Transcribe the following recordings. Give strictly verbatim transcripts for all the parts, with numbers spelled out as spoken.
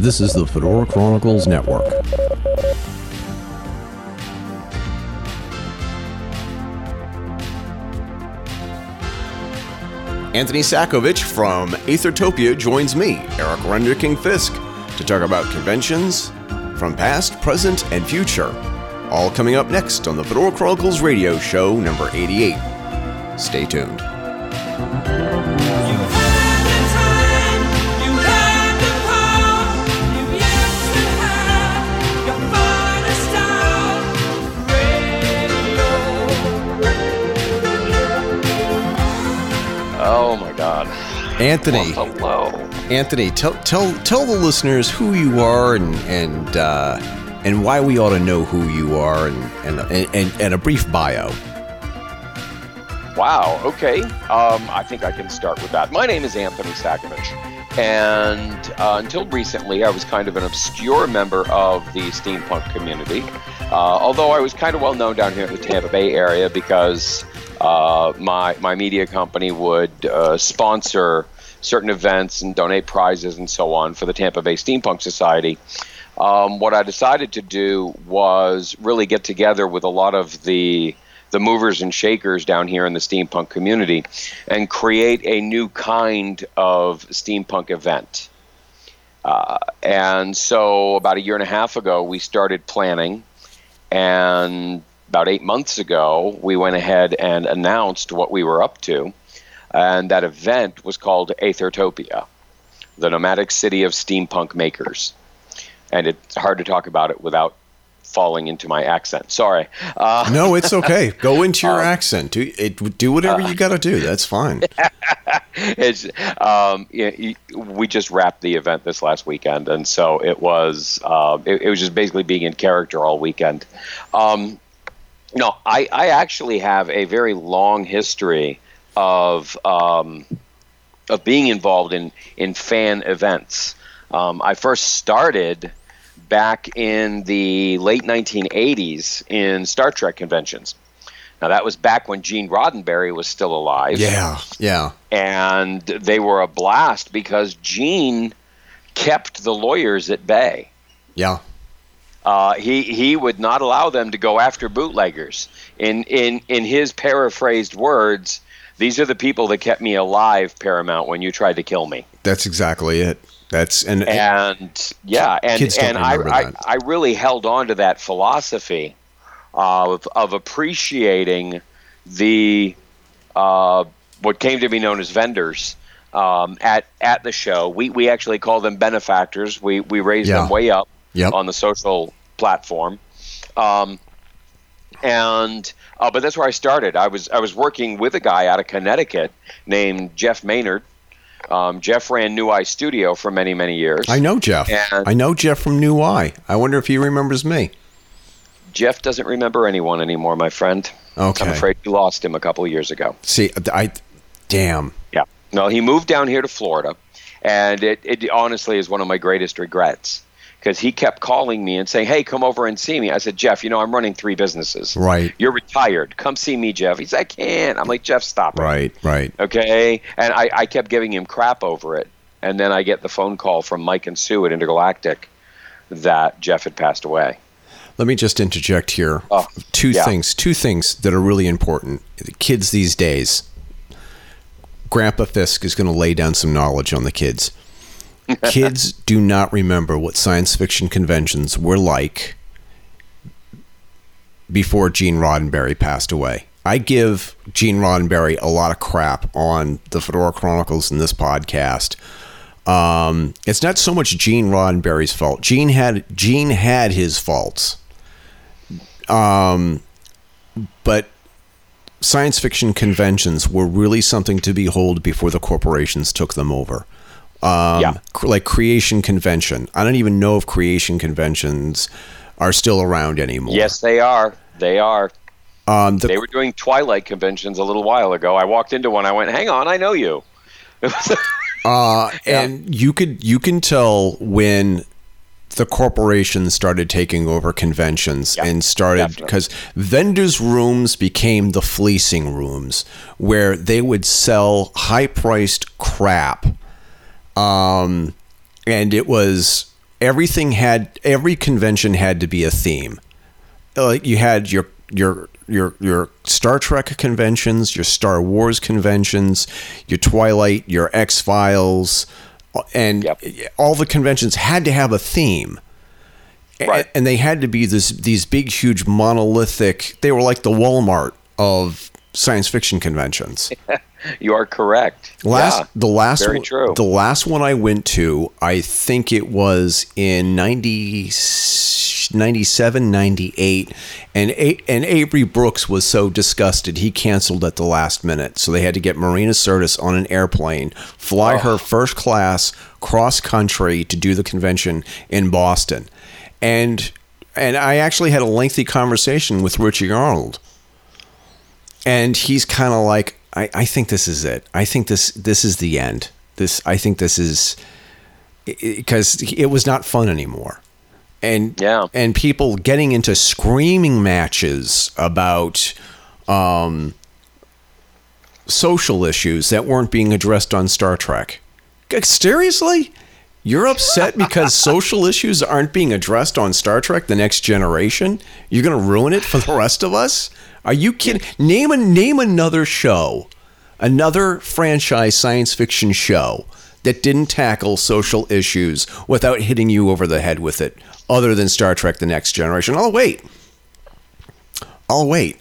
This is the Fedora Chronicles Network. Anthony Sakovich from Aethertopia joins me, Eric Renderking Fisk, to talk about conventions from past, present, and future. All coming up next on the Fedora Chronicles radio show number eighty-eight. Stay tuned. Oh my God, Anthony! Hello, Anthony. Tell tell tell the listeners who you are and and uh, and why we ought to know who you are, and and and, and a brief bio. Wow. Okay. Um, I think I can start with that. My name is Anthony Sakovich, and uh, until recently, I was kind of an obscure member of the steampunk community. Uh, although I was kind of well known down here in the Tampa Bay area because. Uh, my my media company would uh, sponsor certain events and donate prizes and so on for the Tampa Bay Steampunk Society. Um, what I decided to do was really get together with a lot of the the movers and shakers down here in the steampunk community and create a new kind of steampunk event. Uh, and so about a year and a half ago, we started planning, and about eight months ago, we went ahead and announced what we were up to, and that event was called Aethertopia, the nomadic city of steampunk makers. And it's hard to talk about it without falling into my accent. Sorry. Uh, no, it's okay. Go into your um, accent. Do it. Do whatever uh, you got to do. That's fine. It's, um, it, it, we just wrapped the event this last weekend, and so it was. Uh, it, it was just basically being in character all weekend. Um, No, I, I actually have a very long history of um, of being involved in, in fan events. Um, I first started back in the late nineteen eighties in Star Trek conventions. Now, that was back when Gene Roddenberry was still alive. Yeah, yeah. And they were a blast because Gene kept the lawyers at bay. Yeah. Uh, he he would not allow them to go after bootleggers. In in in his paraphrased words, these are the people that kept me alive, Paramount, when you tried to kill me. That's exactly it. That's and and, and yeah, and and I, I I really held on to that philosophy of of appreciating the uh, what came to be known as vendors. Um, at at the show, we we actually call them benefactors. We we raised yeah. them way up. Yep. On the social platform, um, and uh, but that's where I started. I was I was working with a guy out of Connecticut named Jeff Maynard. Um, Jeff ran New Eye Studio for many many years. I know Jeff. And I know Jeff from New Eye. I wonder if he remembers me. Jeff doesn't remember anyone anymore, my friend. Okay, I'm afraid you lost him a couple of years ago. See, I, damn. Yeah. No, he moved down here to Florida, and it, it honestly is one of my greatest regrets. Because he kept calling me and saying, hey, come over and see me. I said, Jeff, you know, I'm running three businesses. Right. You're retired. Come see me, Jeff. He said, I can't. I'm like, Jeff, stop it. Right, right. Okay. And I, I kept giving him crap over it. And then I get the phone call from Mike and Sue at Intergalactic that Jeff had passed away. Let me just interject here. Oh, two yeah. things. Two things that are really important. The kids these days, Grandpa Fisk is going to lay down some knowledge on the kids. Kids do not remember what science fiction conventions were like before Gene Roddenberry passed away. I give Gene Roddenberry a lot of crap on the Fedora Chronicles and this podcast. Um, it's not so much Gene Roddenberry's fault. Gene had Gene had his faults. Um, but science fiction conventions were really something to behold before the corporations took them over. Um, yeah. Like Creation Convention. I don't even know if Creation Conventions are still around anymore. Yes, they are. They are. Um, the, they were doing Twilight conventions a little while ago. I walked into one. I went, hang on, I know you. uh, and yeah. you could you can tell when the corporations started taking over conventions yeah, and started because vendors' rooms became the fleecing rooms where they would sell high-priced crap. Um, and it was everything had, every convention had to be a theme. Like you had your your your your Star Trek conventions, your Star Wars conventions, your Twilight, your X-Files, and yep. all the conventions had to have a theme. Right. And they had to be this, these big, huge, monolithic, they were like the Walmart of science fiction conventions. You are correct. Last, yeah, the last very one, true. The last one I went to, I think it was in ninety, ninety-seven, ninety-eight, and, A- and Avery Brooks was so disgusted, he canceled at the last minute. So they had to get Marina Sirtis on an airplane, fly oh. her first class cross-country to do the convention in Boston. And and I actually had a lengthy conversation with Richie Arnold. And he's kind of like, I, I think this is it. I think this this is the end. This I think this is because it, it was not fun anymore. And yeah. and people getting into screaming matches about um, social issues that weren't being addressed on Star Trek. Seriously? You're upset because social issues aren't being addressed on Star Trek: The Next Generation? You're going to ruin it for the rest of us? Are you kidding? Name a, name another show, another franchise science fiction show that didn't tackle social issues without hitting you over the head with it, other than Star Trek: The Next Generation. I'll wait. I'll wait.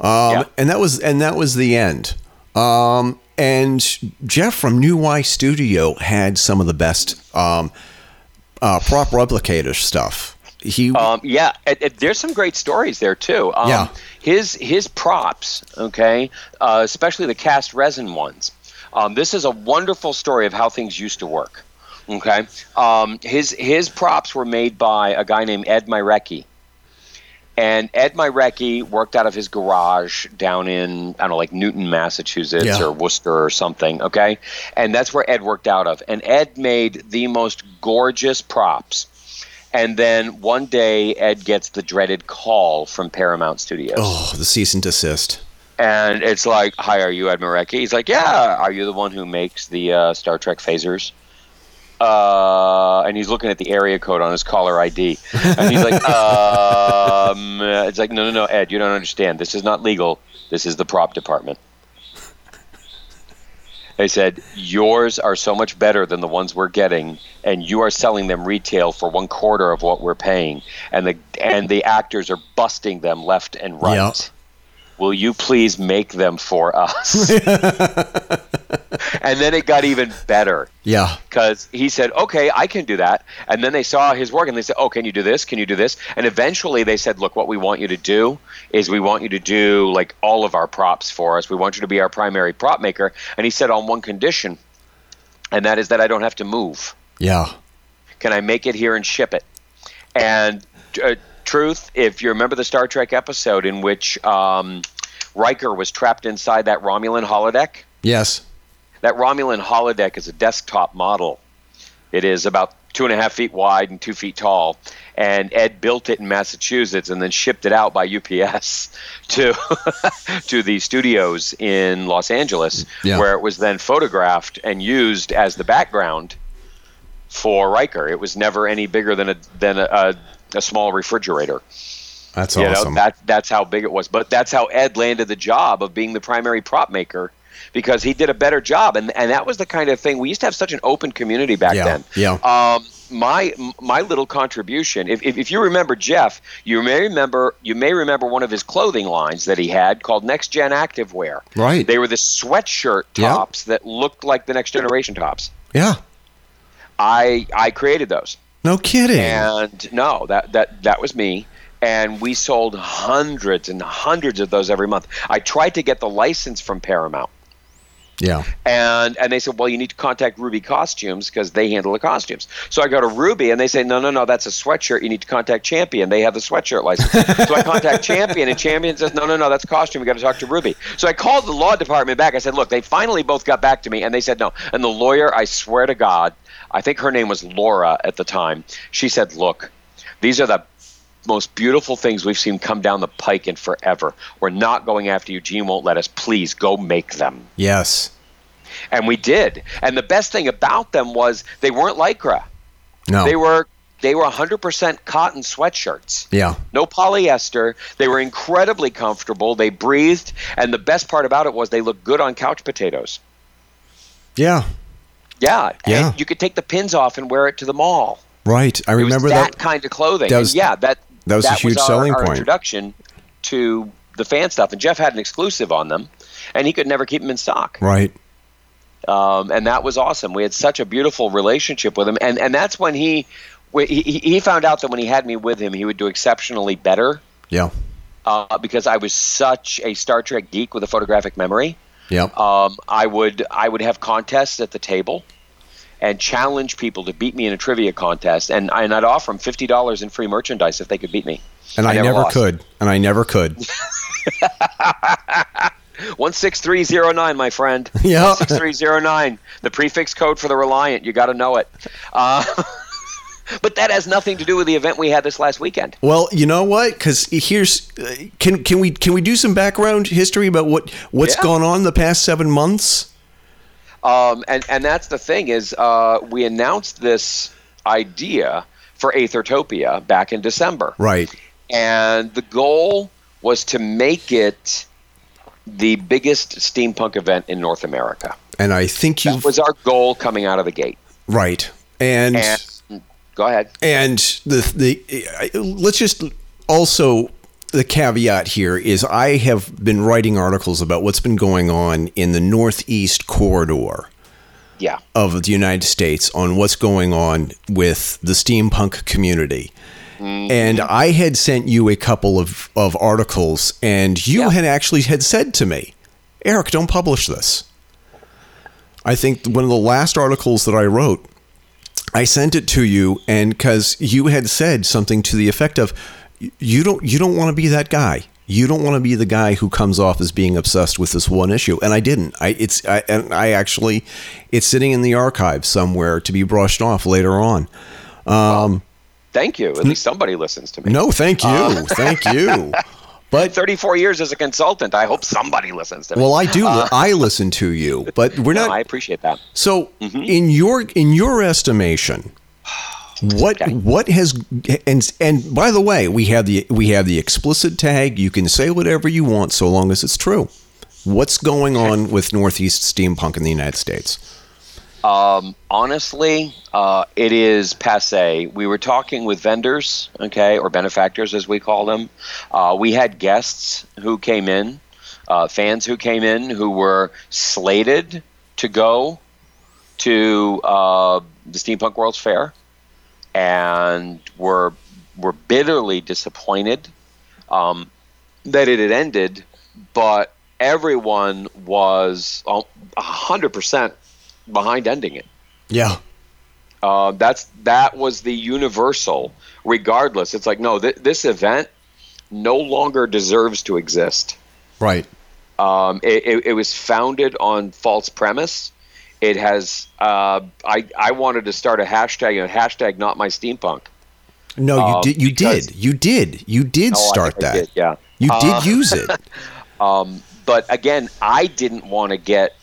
Um, yeah. And that was and that was the end. Um, And Jeff from New Eye Studio had some of the best um, uh, prop replicator stuff. He, um, yeah, it, it, there's some great stories there too. Um, yeah, his his props, okay, uh, especially the cast resin ones. Um, this is a wonderful story of how things used to work. Okay, um, his his props were made by a guy named Ed Mirecki. And Ed Mirecki worked out of his garage down in, I don't know, like Newton, Massachusetts yeah. or Worcester or something, okay? And that's where Ed worked out of. And Ed made the most gorgeous props. And then one day, Ed gets the dreaded call from Paramount Studios. Oh, the cease and desist. And it's like, hi, are you Ed Mirecki? He's like, yeah, are you the one who makes the uh, Star Trek phasers? Uh, and he's looking at the area code on his caller I D. And he's like, um, it's like, no, no, no, Ed, you don't understand. This is not legal. This is the prop department. They said, yours are so much better than the ones we're getting, and you are selling them retail for one quarter of what we're paying. And the, and the actors are busting them left and right. Yep. Will you please make them for us? And then it got even better. Yeah. Because he said, okay, I can do that. And then they saw his work and they said, oh, can you do this? Can you do this? And eventually they said, look, what we want you to do is we want you to do like all of our props for us. We want you to be our primary prop maker. And he said on one condition, and that is that I don't have to move. Yeah. Can I make it here and ship it? And uh, truth, if you remember the Star Trek episode in which um, Riker was trapped inside that Romulan holodeck. Yes. That Romulan holodeck is a desktop model. It is about two and a half feet wide and two feet tall. And Ed built it in Massachusetts and then shipped it out by U P S to to the studios in Los Angeles, yeah. where it was then photographed and used as the background for Riker. It was never any bigger than a than a, a a small refrigerator. That's you awesome. Know, that, that's how big it was. But that's how Ed landed the job of being the primary prop maker, because he did a better job. And and that was the kind of thing. We used to have such an open community back yeah, then. Yeah. Um, my my little contribution, if, if if you remember Jeff, you may remember you may remember one of his clothing lines that he had called Next Gen Activewear. Right. They were the sweatshirt tops yeah. that looked like the Next Generation tops. Yeah. I I created those. No kidding. And no, that, that, that was me. And we sold hundreds and hundreds of those every month. I tried to get the license from Paramount. Yeah. And and they said, well, you need to contact Ruby Costumes because they handle the costumes. So I go to Ruby and they say, no, no, no, that's a sweatshirt. You need to contact Champion. They have the sweatshirt license. So I contact Champion and Champion says, no, no, no, that's costume. We got to talk to Ruby. So I called the law department back. I said, look, they finally both got back to me and they said no. And the lawyer, I swear to God, I think her name was Laura at the time. She said, look, these are the most beautiful things we've seen come down the pike in forever. We're not going after you. Gene won't let us. Please go make them. Yes. And we did. And the best thing about them was they weren't Lycra. No. They were They were one hundred percent cotton sweatshirts. Yeah. No polyester. They were incredibly comfortable. They breathed. And the best part about it was they looked good on couch potatoes. Yeah. Yeah. Yeah. And you could take the pins off and wear it to the mall. Right. I it remember was that, that kind of clothing. That was, yeah. That, that was that a huge was our, selling our point. Introduction to the fan stuff. And Jeff had an exclusive on them, and he could never keep them in stock. Right. Um, and that was awesome. We had such a beautiful relationship with him. And, and that's when he... He he found out that when he had me with him, he would do exceptionally better. Yeah. Uh, because I was such a Star Trek geek with a photographic memory. Yeah. Um, I would I would have contests at the table, and challenge people to beat me in a trivia contest, and and I'd offer them fifty dollars in free merchandise if they could beat me. And I, I never, never could. And I never could. One six three zero nine, my friend. Yeah. One six three zero nine. The prefix code for the Reliant. You got to know it. Uh, But that has nothing to do with the event we had this last weekend. Well, you know what? Because here's can can we can we do some background history about what what's yeah. gone on the past seven months? Um, and and that's the thing is uh, we announced this idea for Aethertopia back in December, right? And the goal was to make it the biggest steampunk event in North America. And I think you that was our goal coming out of the gate, right? And. and Go ahead. And the the let's just also the caveat here is I have been writing articles about what's been going on in the Northeast corridor yeah. of the United States on what's going on with the steampunk community. Mm-hmm. And I had sent you a couple of, of articles and you yeah. had actually had said to me, Eric, don't publish this. I think one of the last articles that I wrote I sent it to you, and because you had said something to the effect of, "You don't, you don't want to be that guy. You don't want to be the guy who comes off as being obsessed with this one issue." And I didn't. I it's I, and I actually, it's sitting in the archive somewhere to be brushed off later on. Um, well, thank you. At least somebody listens to me. No, thank you, uh. thank you. But thirty-four years as a consultant, I hope somebody listens to me. Well, I do. Uh, I listen to you, but we're no, not. I appreciate that. So, mm-hmm. in your in your estimation, what okay. what has and and by the way, we have the we have the explicit tag. You can say whatever you want, so long as it's true. What's going on with Northeast steampunk in the United States? Um, honestly, uh, it is passé. We were talking with vendors, okay, or benefactors as we call them. Uh, we had guests who came in, uh, fans who came in who were slated to go to uh, the Steampunk World's Fair and were were bitterly disappointed um, that it had ended, but everyone was uh, one hundred percent behind ending it. Yeah. Uh, that's that was the universal regardless. It's like, no, th- this event no longer deserves to exist. Right. Um, it, it, it was founded on false premise. It has uh, I, I wanted to start a hashtag, you know, hashtag not my steampunk. No, you um, did. You did. You did. You did no, start I, that. I did, yeah. You uh, did use it. um, but again, I didn't want to get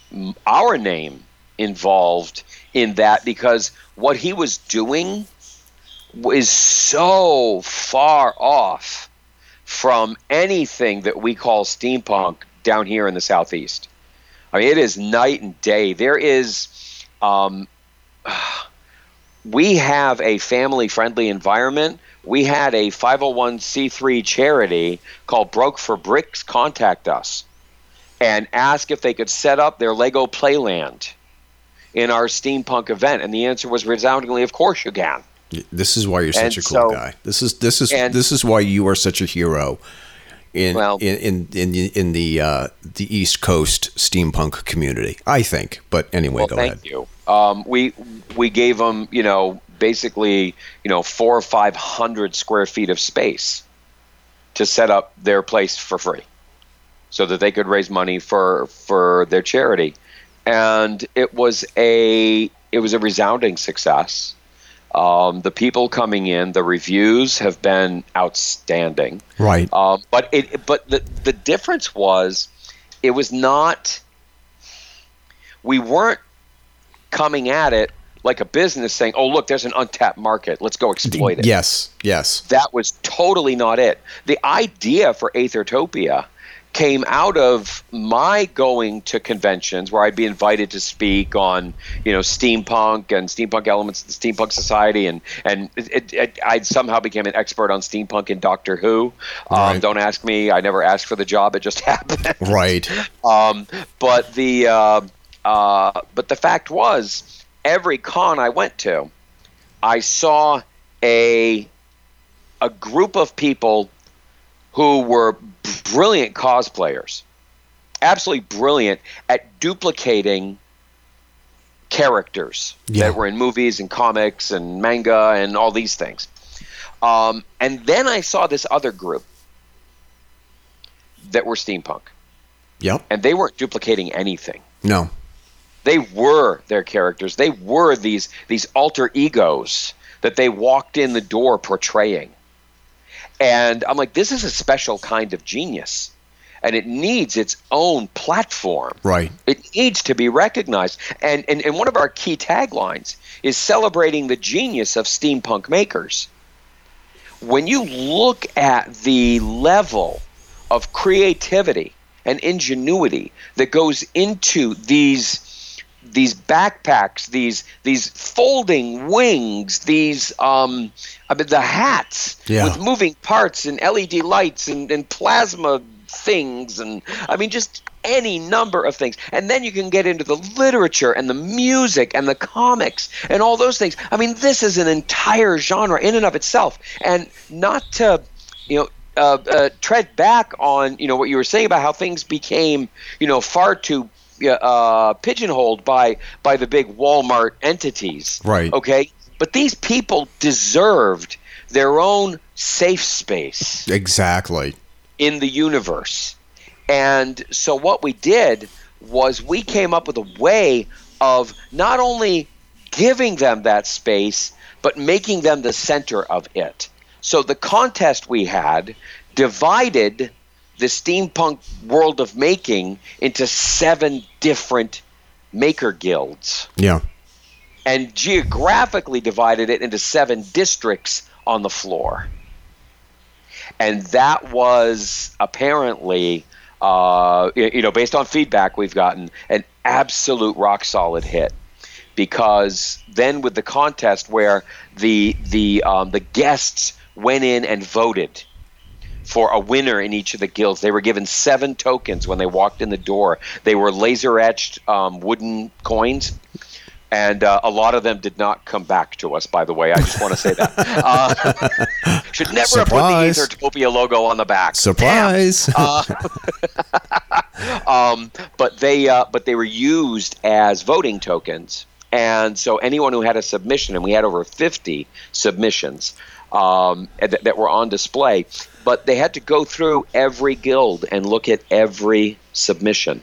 our name involved in that because what he was doing was so far off from anything that we call steampunk down here in the Southeast. I mean, it is night and day. There is, um, we have a family-friendly environment. We had a five oh one c three charity called Broke for Bricks contact us and ask if they could set up their Lego Playland in our steampunk event, and the answer was resoundingly, "Of course you can." This is why you're such and a cool so, guy. This is this is and, this is why you are such a hero in well, in, in in the, in the uh, the East Coast steampunk community, I think. But anyway, well, go thank ahead. Thank you. Um, we we gave them, you know, basically, you know, four or five hundred square feet of space to set up their place for free, so that they could raise money for for their charity. And it was a it was a resounding success. Um, the people coming in, the reviews have been outstanding. Right. Um, but it but the, the difference was it was not we weren't coming at it like a business saying, oh, look, there's an untapped market. Let's go exploit it. Yes, yes. That was totally not it. The idea for Aethertopia came out of my going to conventions where I'd be invited to speak on, you know, steampunk and steampunk elements of the Steampunk Society, and and it, it, I somehow became an expert on steampunk in Doctor Who. Um, right. Don't ask me; I never asked for the job; it just happened. Right. Um, but the uh, uh, but the fact was, every con I went to, I saw a a group of people who were brilliant cosplayers, absolutely brilliant at duplicating characters yeah. that were in movies and comics and manga and all these things. Um, and then I saw this other group that were steampunk. Yep. And they weren't duplicating anything. No. They were their characters. They were these these alter egos that they walked in the door portraying. And I'm like, this is a special kind of genius, and it needs its own platform. Right. It needs to be recognized. And, and and one of our key taglines is celebrating the genius of steampunk makers. When you look at the level of creativity and ingenuity that goes into these these backpacks, these these folding wings, these um, I mean the hats yeah. with moving parts and L E D lights and, and plasma things, and I mean just any number of things. And then you can get into the literature and the music and the comics and all those things. I mean, this is an entire genre in and of itself. And not to, you know, uh, uh, tread back on, you know, what you were saying about how things became, you know, far too Uh, pigeonholed by by the big Walmart entities. Right. Okay? But these people deserved their own safe space. Exactly. In the universe. And so what we did was we came up with a way of not only giving them that space, but making them the center of it. So the contest we had divided the steampunk world of making into seven different maker guilds. Yeah. And geographically divided it into seven districts on the floor. And that was apparently, uh, you know, based on feedback we've gotten, an absolute rock solid hit. Because then with the contest where the the um, the guests went in and voted for a winner in each of the guilds. They were given seven tokens when they walked in the door. They were laser-etched um, wooden coins, and uh, a lot of them did not come back to us, by the way. I just want to say that. Uh, should never Surprise. have put the Aethertopia logo on the back. Surprise! Uh, um, but they uh, but they were used as voting tokens, and so anyone who had a submission, and we had over fifty submissions, Um, that, that were on display, but they had to go through every guild and look at every submission,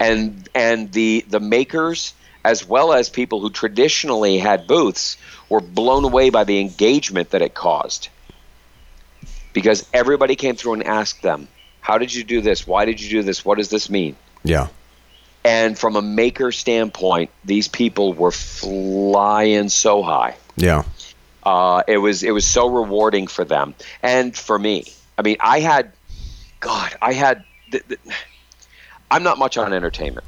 and and the the makers as well as people who traditionally had booths were blown away by the engagement that it caused, because everybody came through and asked them, how did you do this? Why did you do this? What does this mean? Yeah. And from a maker standpoint, these people were flying so high. Yeah. Uh, it was it was so rewarding for them and for me. I mean, I had, God, I had. Th- th- I'm not much on entertainment,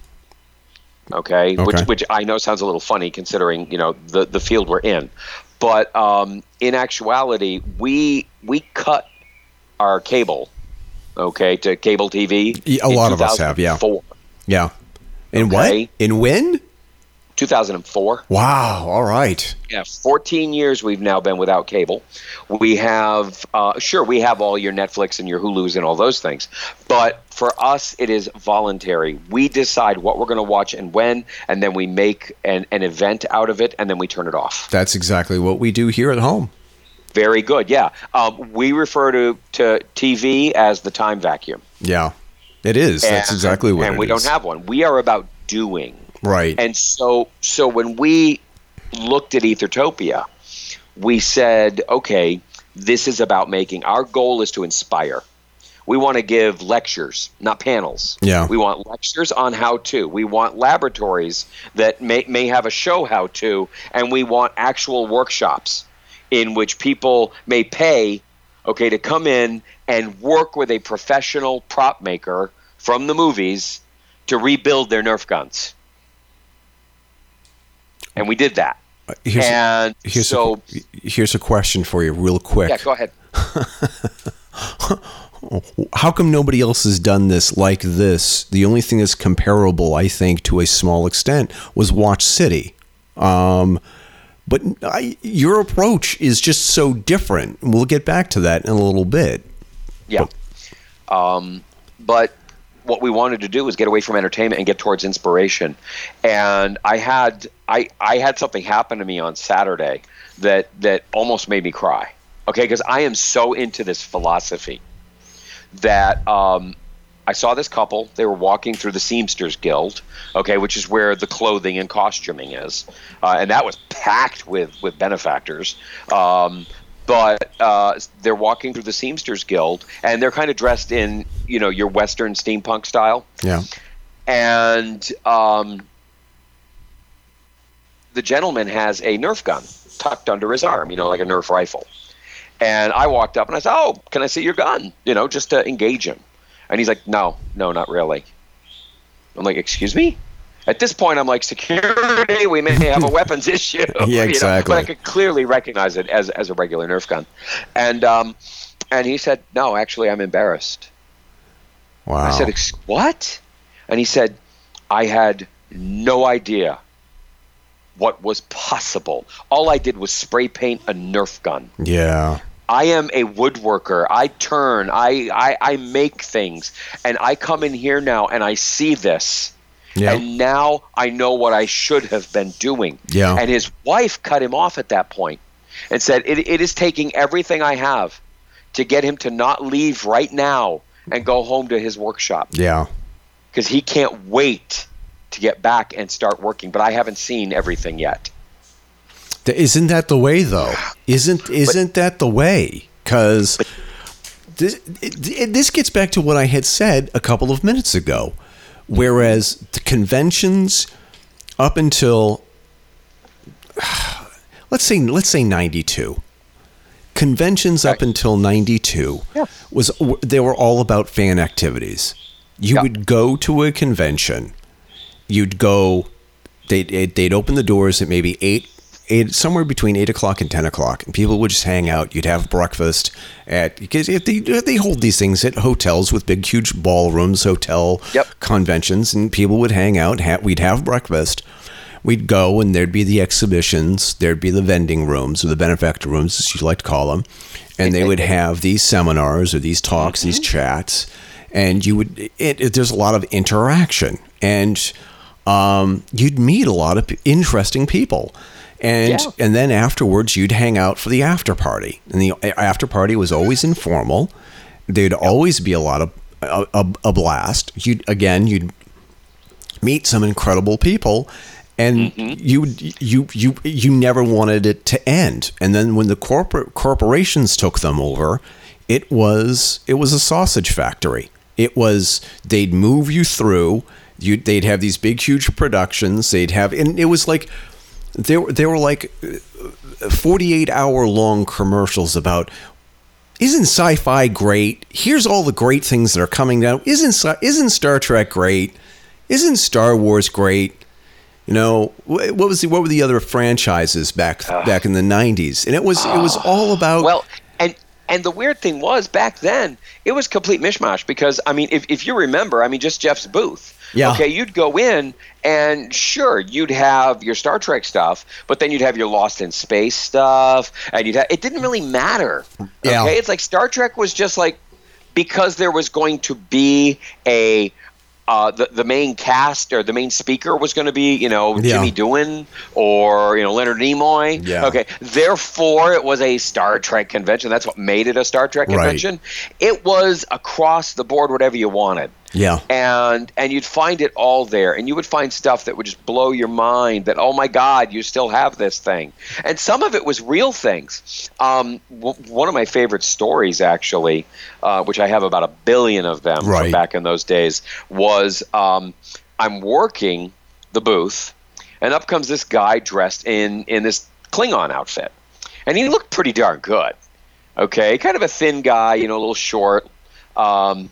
okay? okay? Which which I know sounds a little funny considering, you know, the, the field we're in, but um, in actuality, we we cut our cable, okay, to cable T V. A lot of us have, yeah. Yeah. In okay? what? In when? two thousand four. Wow. All right. Yeah. fourteen years we've now been without cable. We have, uh, sure, we have all your Netflix and your Hulus and all those things. But for us, it is voluntary. We decide what we're going to watch and when, and then we make an, an event out of it, and then we turn it off. That's exactly what we do here at home. Very good. Yeah. Um, we refer to, to T V as the time vacuum. Yeah, it is. And, That's exactly what it is. And we don't have one. We are about doing. Right. And so so when we looked at Aethertopia, we said, okay, this is about making. Our goal is to inspire. We want to give lectures, not panels. Yeah. We want lectures on how-to. We want laboratories that may, may have a show how-to, and we want actual workshops in which people may pay, okay, to come in and work with a professional prop maker from the movies to rebuild their Nerf guns. And we did that. Here's and a, here's so a, here's a question for you real quick. Yeah, go ahead. How come nobody else has done this like this? The only thing that's comparable, I think, to a small extent, was Watch City. Um, but I, your approach is just so different. We'll get back to that in a little bit. Yeah. But, um, but what we wanted to do was get away from entertainment and get towards inspiration. And I had I, I had something happen to me on Saturday that, that almost made me cry. Okay, because I am so into this philosophy. That um, I saw this couple. They were walking through the Seamsters Guild, okay, which is where the clothing and costuming is, uh, and that was packed with with benefactors. Um, but uh, they're walking through the Seamsters Guild, and they're kind of dressed in, you know, your Western steampunk style. Yeah. And um, the gentleman has a Nerf gun tucked under his arm, you know, like a Nerf rifle. And I walked up and I said, "Oh, can I see your gun?" You know, just to engage him. And he's like, "No, no, not really." I'm like, "Excuse me?" At this point, I'm like, "Security, we may have a weapons issue." Yeah, exactly. You know? But I could clearly recognize it as as a regular Nerf gun. And um, and he said, "No, actually, I'm embarrassed." Wow. I said, Ex- "What?" And he said, "I had no idea what was possible. All I did was spray paint a Nerf gun." Yeah. I am a woodworker. I turn. I, I, I make things. And I come in here now and I see this. Yep. And now I know what I should have been doing. Yeah. And his wife cut him off at that point and said, it, it is taking everything I have to get him to not leave right now and go home to his workshop. Yeah. Because he can't wait to get back and start working. But I haven't seen everything yet. Isn't that the way, though? Isn't isn't but, that the way? Because this, this gets back to what I had said a couple of minutes ago. Whereas the conventions up until let's say let's say ninety-two, conventions right. up until ninety-two yeah. was they were all about fan activities. You yeah. would go to a convention, you'd go. They'd they'd open the doors at maybe eight. Eight, somewhere between eight o'clock and ten o'clock, and people would just hang out. You'd have breakfast at, because they, they hold these things at hotels with big, huge ballrooms, hotel yep. conventions, and people would hang out. Ha- we'd have breakfast. We'd go, and there'd be the exhibitions. There'd be the vending rooms, or the benefactor rooms, as you like to call them. And they would have these seminars or these talks, mm-hmm. these chats, and you would. It, it, there's a lot of interaction, and um, you'd meet a lot of p- interesting people. And yeah. and then afterwards, you'd hang out for the after party. And the after party was always informal. There'd always be a lot of a, a, a blast. You'd again, you'd meet some incredible people, and mm-hmm. you you you you never wanted it to end. And then when the corporate corporations took them over, it was it was a sausage factory. It was they'd move you through. You they'd have these big, huge productions. They'd have, and it was like. They were, they were like forty-eight hour long commercials about, isn't sci-fi great? Here's all the great things that are coming down. Isn't isn't Star Trek great? Isn't Star Wars great? You know, what was the, what were the other franchises back uh, back in the nineties? And it was uh, it was all about well, and and the weird thing was back then it was complete mishmash because I mean if if you remember I mean just Jeff's booth. Yeah. Okay, you'd go in and sure, you'd have your Star Trek stuff, but then you'd have your Lost in Space stuff, and you'd have, it didn't really matter. Okay, yeah. It's like Star Trek was just like because there was going to be a uh, the the main cast or the main speaker was going to be, you know, yeah. Jimmy Doohan or, you know, Leonard Nimoy. Yeah. Okay, therefore it was a Star Trek convention. That's what made it a Star Trek convention. Right. It was across the board whatever you wanted. Yeah. And and you'd find it all there. And you would find stuff that would just blow your mind that, oh, my God, you still have this thing. And some of it was real things. Um, w- one of my favorite stories, actually, uh, which I have about a billion of them right. from back in those days, was um, I'm working the booth, and up comes this guy dressed in, in this Klingon outfit. And he looked pretty darn good. Okay, kind of a thin guy, you know, a little short. Um,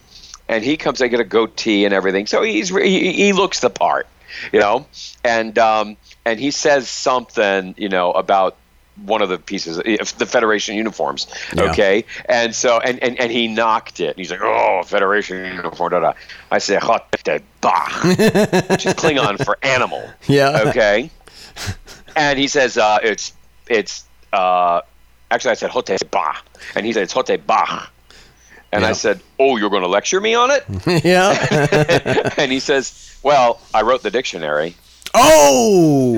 and he comes, I get a goatee and everything. So he's he, he looks the part, you know. And um, and he says something, you know, about one of the pieces, the Federation uniforms, yeah. okay? And so and, and, and he knocked it. He's like, oh, Federation uniform, da da. I say, hot de bah, which is Klingon for animal. Yeah. Okay. And he says, uh, it's it's. Uh, Actually, I said, hote bah. And he said, it's hote bah. And yeah. I said, oh, you're going to lecture me on it? yeah. And he says, well, I wrote the dictionary. Oh!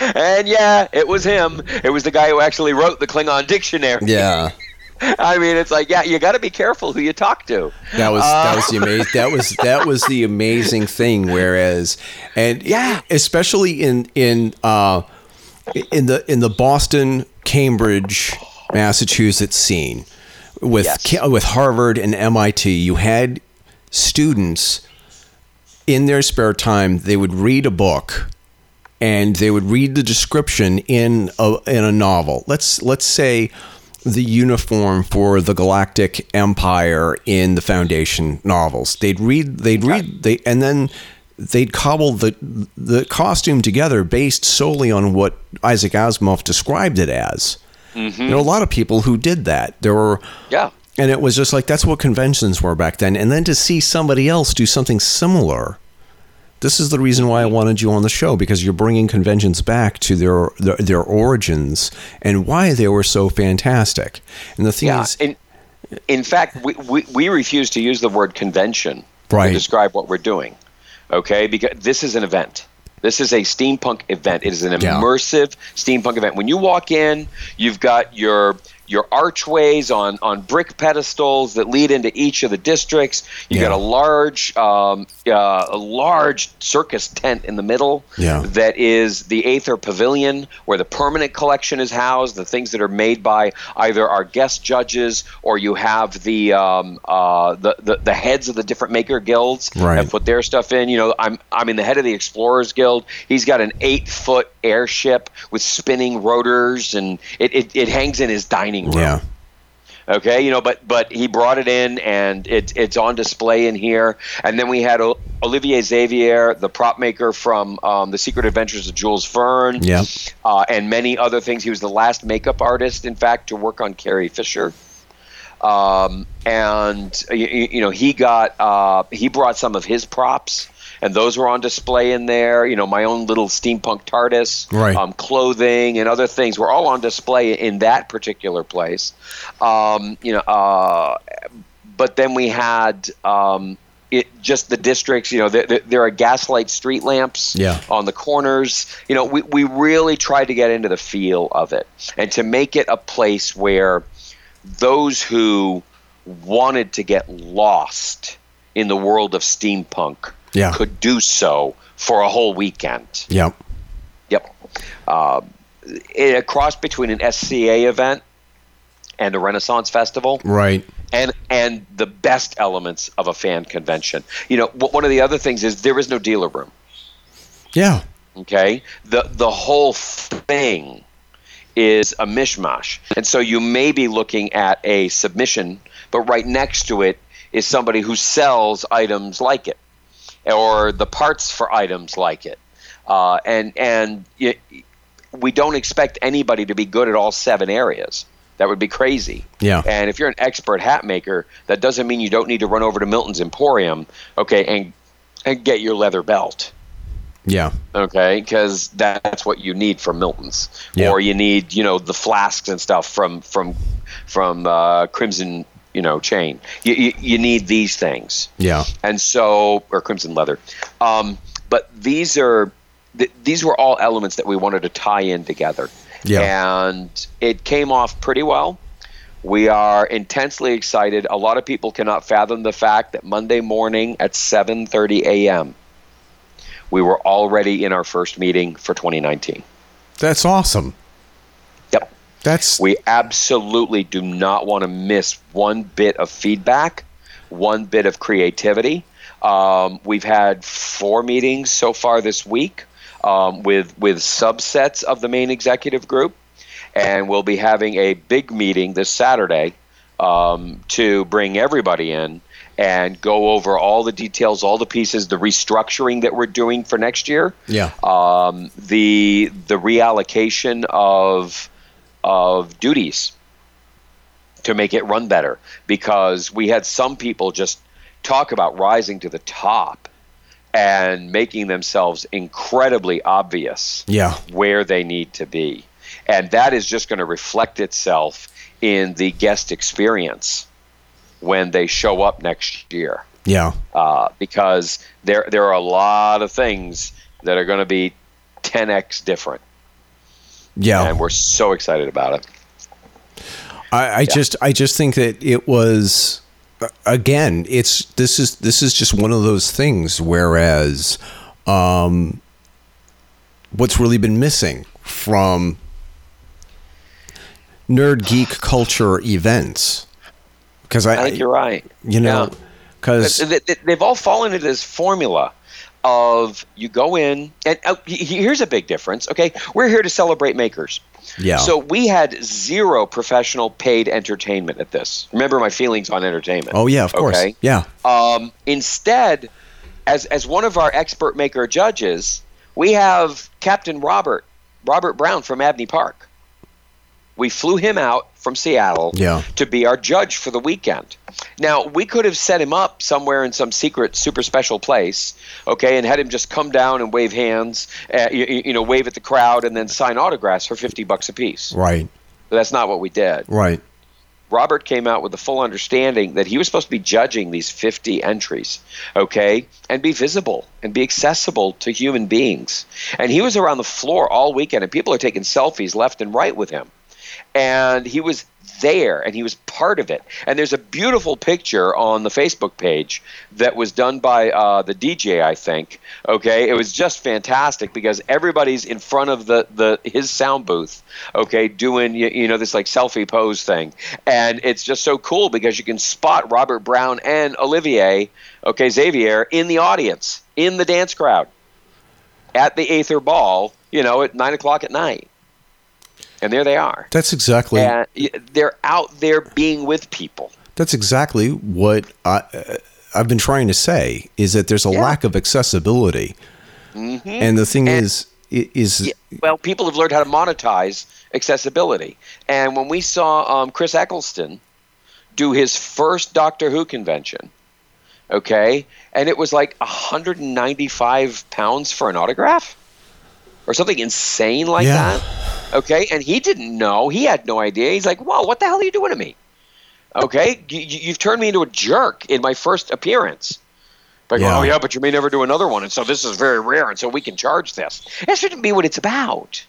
And yeah, it was him. It was the guy who actually wrote the Klingon dictionary. Yeah. I mean, it's like, yeah, you got to be careful who you talk to. That was uh, that was the amazing that was that was the amazing thing. Whereas, and yeah, especially in in uh, in the in the Boston, Cambridge, Massachusetts scene, with yes. with Harvard and M I T, you had students in their spare time. They would read a book, and they would read the description in a in a novel. Let's let's say the uniform for the Galactic Empire in the Foundation novels. They'd read they'd read they and then. They'd cobble the the costume together based solely on what Isaac Asimov described it as. Mm-hmm. There were a lot of people who did that. There were, yeah, and it was just like that's what conventions were back then. And then to see somebody else do something similar, this is the reason why I wanted you on the show, because you're bringing conventions back to their their, their origins and why they were so fantastic. And the thing yeah, is, in, in fact, we, we we refuse to use the word convention right. to describe what we're doing. Okay, because this is an event. This is a steampunk event. It is an immersive yeah. steampunk event. When you walk in, you've got your your archways on, on brick pedestals that lead into each of the districts. You've yeah. got a large um, uh, a large circus tent in the middle yeah. that is the Aether Pavilion, where the permanent collection is housed, the things that are made by either our guest judges, or you have the um, uh, the, the the heads of the different maker guilds right. have put their stuff in. You know, I'm I'm in the head of the Explorers Guild. He's got an eight-foot airship with spinning rotors, and it, it, it hangs in his dining room. Yeah. Okay, you know, but but he brought it in, and it's it's on display in here. And then we had o- Olivier Xavier, the prop maker from um, The Secret Adventures of Jules Verne, yeah, uh, and many other things. He was the last makeup artist, in fact, to work on Carrie Fisher. Um, and you, you know, he got uh, he brought some of his props. And those were on display in there. You know, my own little steampunk TARDIS, right. um, clothing and other things were all on display in that particular place. Um, you know, uh, but then we had um, it just the districts. You know, there, there, there are gaslight street lamps yeah. on the corners. You know, we, we really tried to get into the feel of it and to make it a place where those who wanted to get lost in the world of steampunk yeah. could do so for a whole weekend. Yep. Yep. Uh, it, a cross between an S C A event and a Renaissance festival. Right. And and the best elements of a fan convention. You know, w- one of the other things is there is no dealer room. Yeah. Okay? The the whole thing is a mishmash. And so you may be looking at a submission, but right next to it is somebody who sells items like it, or the parts for items like it. Uh, and and it, we don't expect anybody to be good at all seven areas. That would be crazy. Yeah. And if you're an expert hat maker, that doesn't mean you don't need to run over to Milton's Emporium, okay, and and get your leather belt. Yeah. Okay, because that's what you need from Milton's. Yeah. Or you need, you know, the flasks and stuff from from from uh, Crimson You know, chain. You, you you need these things. Yeah. And so, or Crimson Leather. Um, but these are th- these were all elements that we wanted to tie in together. Yeah. And it came off pretty well. We are intensely excited. A lot of people cannot fathom the fact that Monday morning at seven thirty a m, we were already in our first meeting for twenty nineteen. That's awesome. Yep. That's We absolutely do not want to miss one bit of feedback, one bit of creativity. Um, we've had four meetings so far this week um, with with subsets of the main executive group. And we'll be having a big meeting this Saturday um, to bring everybody in and go over all the details, all the pieces, the restructuring that we're doing for next year. Yeah. Um, the the reallocation of of duties to make it run better, because we had some people just talk about rising to the top and making themselves incredibly obvious. Yeah. Where they need to be. And that is just going to reflect itself in the guest experience when they show up next year. Yeah. Uh, because there there are a lot of things that are going to be ten x different. Yeah. And we're so excited about it. I, I yeah. just I just think that it was, again, it's this is this is just one of those things. Whereas, um, what's really been missing from nerd geek culture events, because I, I think you're right. You know, because yeah. they, they've all fallen into this formula of you go in and oh, here's a big difference. Okay, we're here to celebrate makers. Yeah. So we had zero professional paid entertainment at this. Remember my feelings on entertainment? Oh yeah, of course. Okay? Yeah. Um, instead, as as one of our expert maker judges, we have Captain Robert Robert Brown from Abney Park. We flew him out from Seattle yeah. to be our judge for the weekend. Now, we could have set him up somewhere in some secret, super special place, okay, and had him just come down and wave hands, uh, you, you know, wave at the crowd and then sign autographs for fifty bucks a piece. Right. But that's not what we did. Right. Robert came out with the full understanding that he was supposed to be judging these fifty entries, okay, and be visible and be accessible to human beings. And he was around the floor all weekend, and people are taking selfies left and right with him. And he was there, and he was part of it. And there's a beautiful picture on the Facebook page that was done by uh, the D J, I think. Okay, it was just fantastic because everybody's in front of the, the his sound booth. Okay, doing you, you know this like selfie pose thing, and it's just so cool because you can spot Robert Brown and Olivier, okay, Xavier in the audience, in the dance crowd, at the Aether Ball, you know, at nine o'clock at night. And there they are. That's exactly. And they're out there being with people. That's exactly what I, I've been trying to say, is that there's a yeah. lack of accessibility. Mm-hmm. And the thing and, is, is yeah, well, people have learned how to monetize accessibility. And when we saw um, Chris Eccleston do his first Doctor Who convention, okay, and it was like one hundred ninety-five pounds for an autograph or something insane like yeah. that. Okay, and he didn't know. He had no idea. He's like, whoa, what the hell are you doing to me? Okay, you, you've turned me into a jerk in my first appearance. Like, yeah. oh, yeah, but you may never do another one, and so this is very rare, and so we can charge this. That shouldn't be what it's about.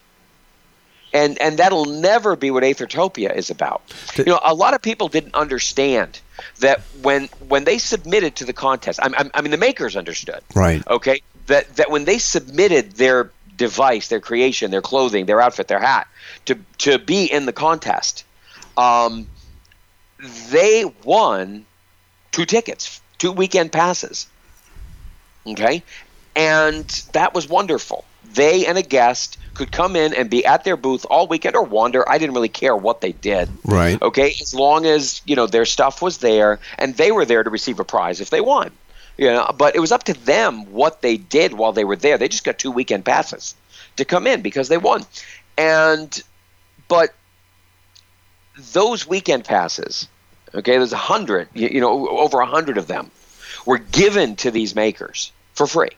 And and that'll never be what Aethertopia is about. You know, a lot of people didn't understand that when when they submitted to the contest, I, I, I mean, the makers understood. Right. Okay, that, that when they submitted their device, their creation, their clothing, their outfit, their hat, to to be in the contest. Um, they won two tickets, two weekend passes. Okay? And that was wonderful. They and a guest could come in and be at their booth all weekend or wander. I didn't really care what they did. Right. Okay? As long as, you know, their stuff was there and they were there to receive a prize if they won. You know, but it was up to them what they did while they were there. They just got two weekend passes to come in because they won. And but those weekend passes, okay, there's a hundred, you, you know, over a hundred of them were given to these makers for free.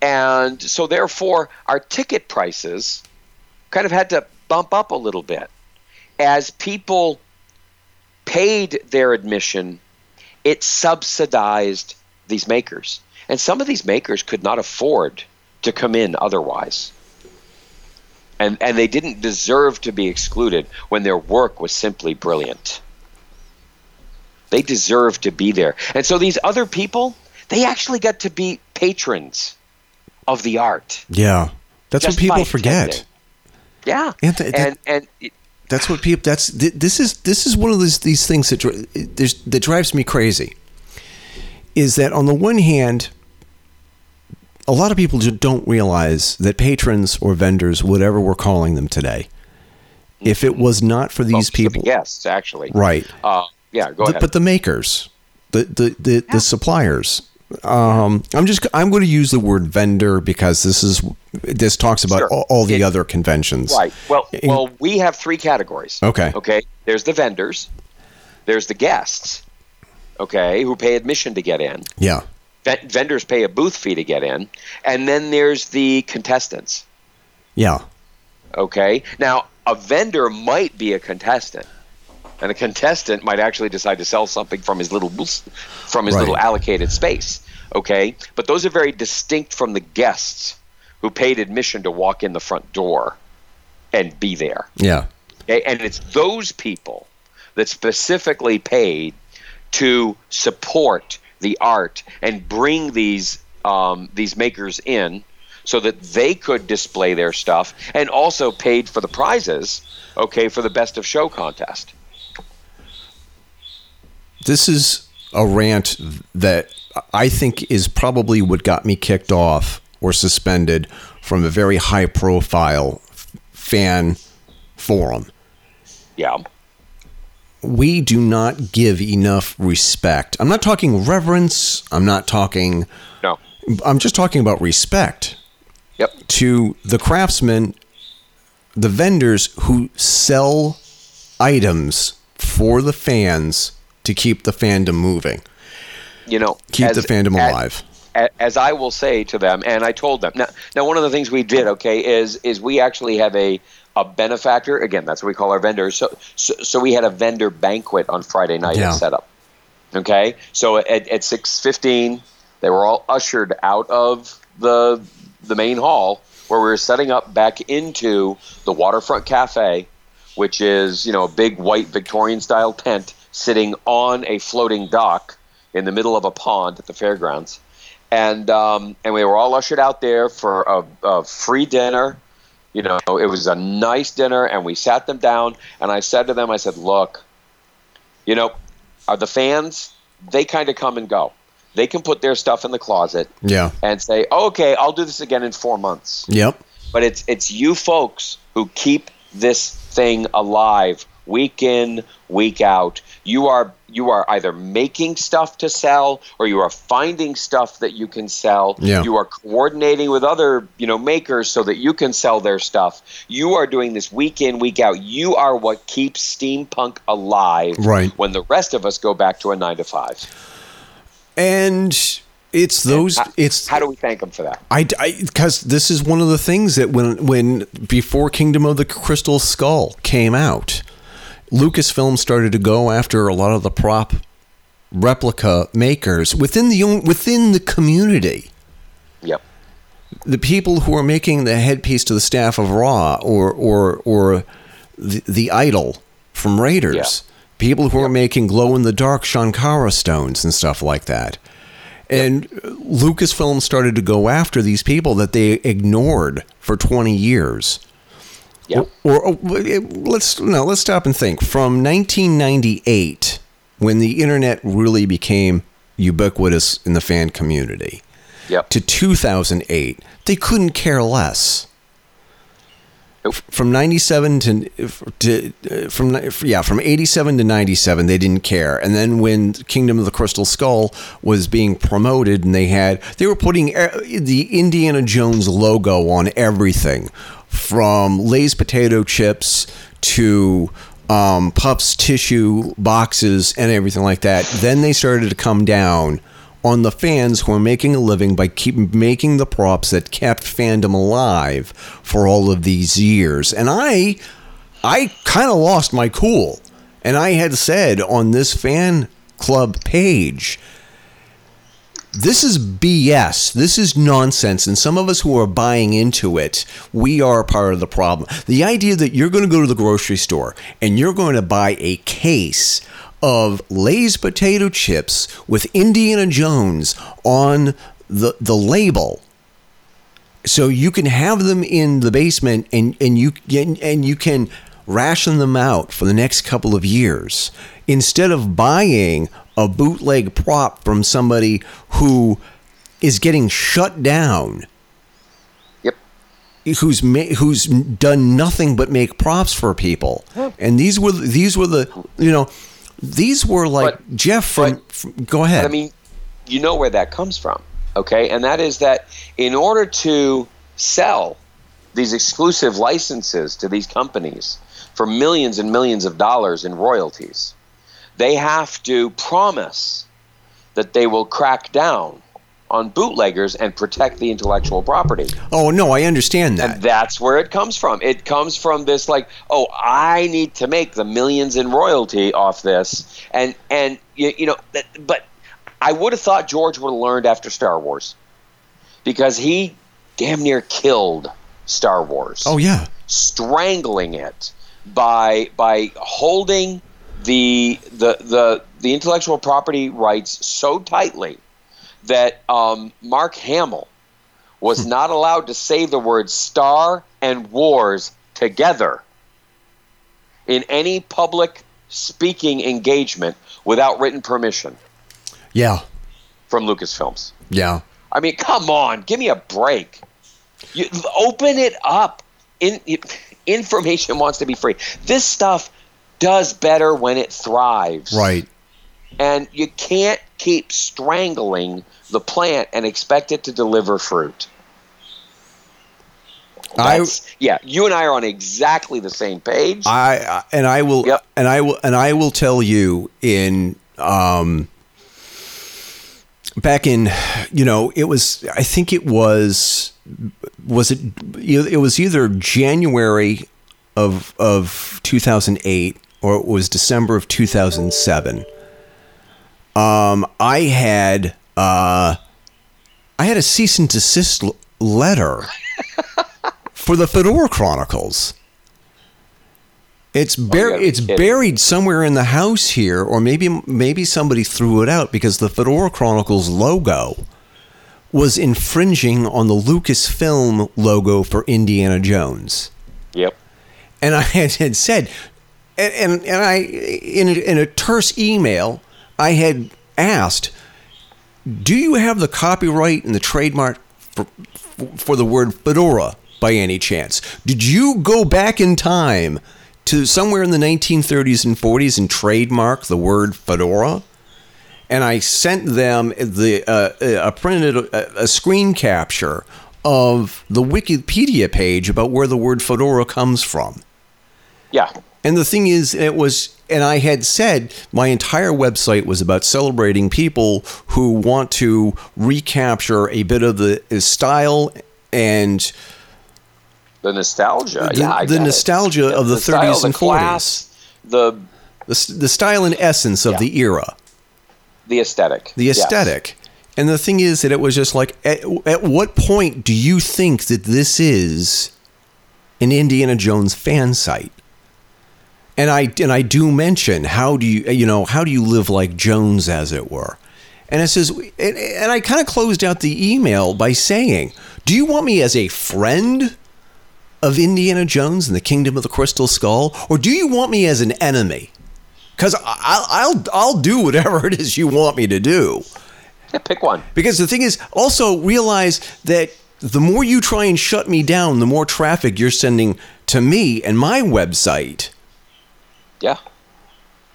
And so therefore, our ticket prices kind of had to bump up a little bit as people paid their admission. It subsidized these makers. And some of these makers could not afford to come in otherwise. And and they didn't deserve to be excluded when their work was simply brilliant. They deserve to be there. And so these other people, they actually got to be patrons of the art. Yeah. That's what people forget. Yeah. And, th- and, and it, that's what people, that's, th- this is, this is one of these, these things that, dri- that drives me crazy is that on the one hand, a lot of people just don't realize that patrons or vendors, whatever we're calling them today, mm-hmm. if it was not for these well, people, yes, actually. Right. Uh, yeah. Go the, ahead. But the makers, the, the, the, yeah. the suppliers, um i'm just i'm going to use the word vendor because this is this talks about sure. all, all the it, other conventions right well In, well we have three categories. Okay okay There's the vendors, there's the guests, okay, who pay admission to get in. Yeah. V- vendors pay a booth fee to get in, and then there's the contestants. Yeah. Okay. Now a vendor might be a contestant, and a contestant might actually decide to sell something from his little from his right. little allocated space, okay? But those are very distinct from the guests who paid admission to walk in the front door and be there. Yeah. Okay? And it's those people that specifically paid to support the art and bring these um, these makers in so that they could display their stuff, and also paid for the prizes, okay, for the best of show contest. This is a rant that I think is probably what got me kicked off or suspended from a very high profile fan forum. Yeah. We do not give enough respect. I'm not talking reverence. I'm not talking. No. I'm just talking about respect. Yep. To the craftsmen, the vendors who sell items for the fans to keep the fandom moving, you know, keep as, the fandom alive. As, as I will say to them, and I told them. Now, now, one of the things we did, okay, is is we actually have a a benefactor. Again, that's what we call our vendors. So, so, so we had a vendor banquet on Friday night yeah. at setup. Okay, so at at six fifteen, they were all ushered out of the the main hall where we were setting up back into the Waterfront Cafe, which is, you know, a big white Victorian style tent sitting on a floating dock in the middle of a pond at the fairgrounds. And um, and we were all ushered out there for a, a free dinner. You know, it was a nice dinner, and we sat them down, and I said to them, I said, look, you know, are the fans, they kind of come and go. They can put their stuff in the closet yeah. and say, oh, okay, I'll do this again in four months. Yep. But it's it's you folks who keep this thing alive week in, week out. You are you are either making stuff to sell, or you are finding stuff that you can sell. Yeah. You are coordinating with other, you know, makers so that you can sell their stuff. You are doing this week in, week out. You are what keeps steampunk alive right. when the rest of us go back to a nine to five. And it's those. And how, it's how do we thank them for that? I because this is one of the things that when when before Kingdom of the Crystal Skull came out, Lucasfilm started to go after a lot of the prop replica makers within the within the community. Yep. The people who are making the headpiece to the staff of Ra or or or the, the idol from Raiders. Yep. People who yep. are making glow-in-the-dark Shankara stones and stuff like that. And yep. Lucasfilm started to go after these people that they ignored for twenty years. Yeah. Or, or, or let's no, let's stop and think. From nineteen ninety-eight, when the internet really became ubiquitous in the fan community, yep. to two thousand eight, they couldn't care less. Nope. From ninety-seven to, to from yeah, from eighty-seven to ninety-seven, they didn't care. And then when Kingdom of the Crystal Skull was being promoted, and they had they were putting the Indiana Jones logo on everything. From Lay's potato chips to um, Puff's tissue boxes and everything like that. Then they started to come down on the fans who are making a living by keep making the props that kept fandom alive for all of these years. And I, I kind of lost my cool. And I had said on this fan club page, this is B S. This is nonsense. And some of us who are buying into it, we are part of the problem. The idea that you're going to go to the grocery store and you're going to buy a case of Lay's potato chips with Indiana Jones on the the label, so you can have them in the basement and, and you and, and you can ration them out for the next couple of years, instead of buying a bootleg prop from somebody who is getting shut down. Yep. Who's ma- who's done nothing but make props for people. And these were these were the you know these were like but, Jeff from, but, from go ahead. I mean, you know where that comes from. Okay, and that is that in order to sell these exclusive licenses to these companies for millions and millions of dollars in royalties, they have to promise that they will crack down on bootleggers and protect the intellectual property. Oh, no, I understand that. And that's where it comes from. It comes from this like, oh, I need to make the millions in royalty off this. And, and you, you know, but I would have thought George would have learned after Star Wars, because he damn near killed Star Wars. Oh, yeah. Strangling it by by holding the the the, the intellectual property rights so tightly that um, Mark Hamill was not allowed to say the words Star and Wars together in any public speaking engagement without written permission. Yeah. From Lucasfilms. Yeah. I mean, come on. Give me a break. You, open it up. In, information wants to be free. This stuff does better when it thrives. Right. And you can't keep strangling the plant and expect it to deliver fruit. That's, I, yeah, you and I are on exactly the same page. I and I will yep. and I will and I will tell you in um back in, you know, it was, I think it was, was it, it was either January of of two thousand eight or it was December of two thousand seven. Um, I had, uh, I had a cease and desist letter for the Fedora Chronicles. It's buried. Oh, it's buried somewhere in the house here, or maybe maybe somebody threw it out, because the Fedora Chronicles logo was infringing on the Lucasfilm logo for Indiana Jones. Yep. And I had said, and and, and I in a, in a terse email, I had asked, "Do you have the copyright and the trademark for for the word Fedora by any chance? Did you go back in time to somewhere in the nineteen thirties and forties and trademark the word fedora?" And I sent them the uh, a printed a, a screen capture of the Wikipedia page about where the word fedora comes from. Yeah. And the thing is, it was, and I had said my entire website was about celebrating people who want to recapture a bit of the style and the nostalgia, the, yeah, I the nostalgia it. of the, the thirties style, and forties, the, the the style and essence of yeah. the era, the aesthetic, the aesthetic, yes. And the thing is that it was just like, at, at what point do you think that this is an Indiana Jones fan site? And I and I do mention, how do you you know how do you live like Jones, as it were? And it says, and, and I kind of closed out the email by saying, "Do you want me as a friend of Indiana Jones and the Kingdom of the Crystal Skull, or do you want me as an enemy? Because I'll, I'll I'll do whatever it is you want me to do." Yeah, pick one. Because the thing is, also realize that the more you try and shut me down, the more traffic you're sending to me and my website. Yeah.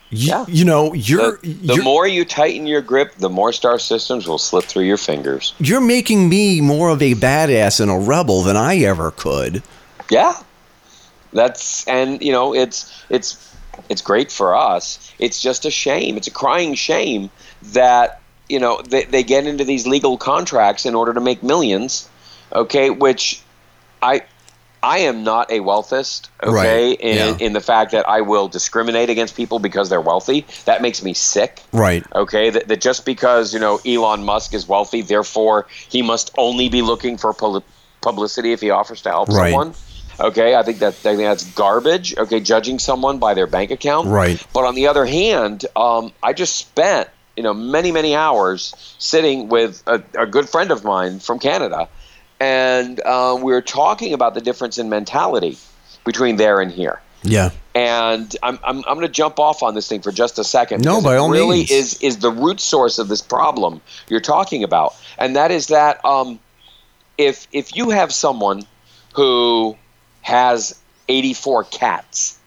You, yeah. You know, you're... The, the you're, more you tighten your grip, the more star systems will slip through your fingers. You're making me more of a badass and a rebel than I ever could. Yeah, that's, and you know, it's it's it's great for us. It's just a shame. It's a crying shame that, you know, they, they get into these legal contracts in order to make millions. Okay, which I I am not a wealthist, okay, right. in, yeah. in the fact that I will discriminate against people because they're wealthy. That makes me sick. Right. Okay, that, that just because, you know, Elon Musk is wealthy, therefore he must only be looking for pol- publicity if he offers to help right. someone. Okay, I think that I think that's garbage, okay, judging someone by their bank account. Right. But on the other hand, um, I just spent, you know, many, many hours sitting with a, a good friend of mine from Canada. And uh, we were talking about the difference in mentality between there and here. Yeah. And I'm I'm, I'm going to jump off on this thing for just a second. No, by all means. It really is, is the root source of this problem you're talking about. And that is that um, if if you have someone who has eighty-four cats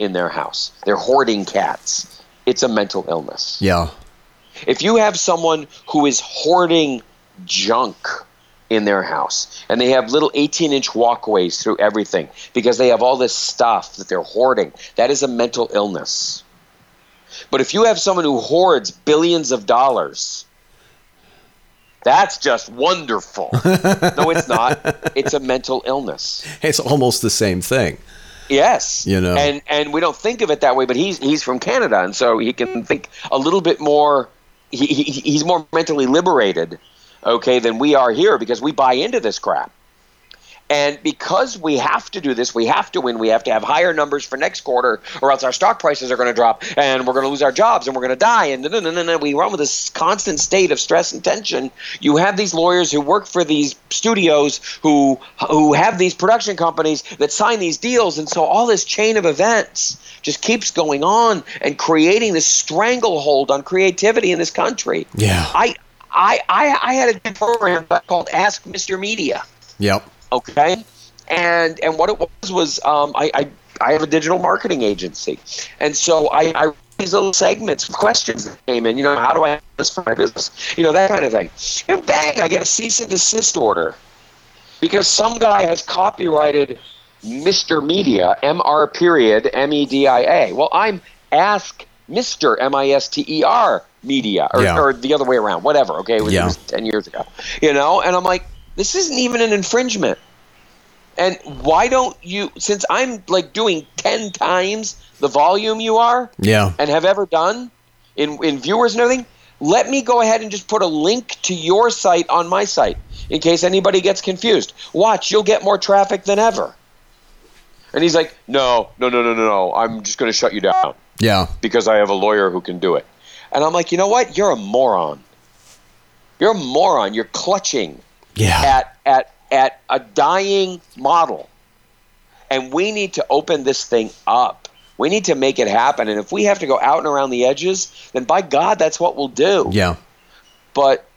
in their house, they're hoarding cats, it's a mental illness. Yeah. If you have someone who is hoarding junk in their house, and they have little eighteen-inch walkways through everything because they have all this stuff that they're hoarding, that is a mental illness. But if you have someone who hoards billions of dollars, that's just wonderful. No, it's not. It's a mental illness. It's almost the same thing. Yes. You know. And and we don't think of it that way, but he's he's from Canada, and so he can think a little bit more. He, he he's more mentally liberated, okay, than we are here, because we buy into this crap. And because we have to do this, we have to win, we have to have higher numbers for next quarter, or else our stock prices are going to drop, and we're going to lose our jobs, and we're going to die, and no, no, no, no, we run with this constant state of stress and tension. You have these lawyers who work for these studios, who who have these production companies that sign these deals, and so all this chain of events just keeps going on and creating this stranglehold on creativity in this country. Yeah. I I, I, I had a program called Ask Mister Media. Yep. Okay. And and what it was was um, I, I I have a digital marketing agency. And so I, I wrote these little segments of questions that came in. You know, how do I have this for my business? You know, that kind of thing. And bang, I get a cease and desist order because some guy has copyrighted Mister Media, M R period, M E D I A. Well, I'm Ask Mister M I S T E R Media, or, yeah. or the other way around, whatever, okay? It was, yeah. it was ten years ago, you know? And I'm like, this isn't even an infringement. And why don't you, since I'm like doing ten times the volume you are, yeah, and have ever done in, in viewers and everything, let me go ahead and just put a link to your site on my site in case anybody gets confused. Watch, you'll get more traffic than ever. And he's like, no, no, no, no, no, no. I'm just going to shut you down. Yeah. Because I have a lawyer who can do it. And I'm like, you know what? You're a moron. You're a moron. You're clutching yeah. at at at a dying model. And we need to open this thing up. We need to make it happen. And if we have to go out and around the edges, then by God, that's what we'll do. Yeah. But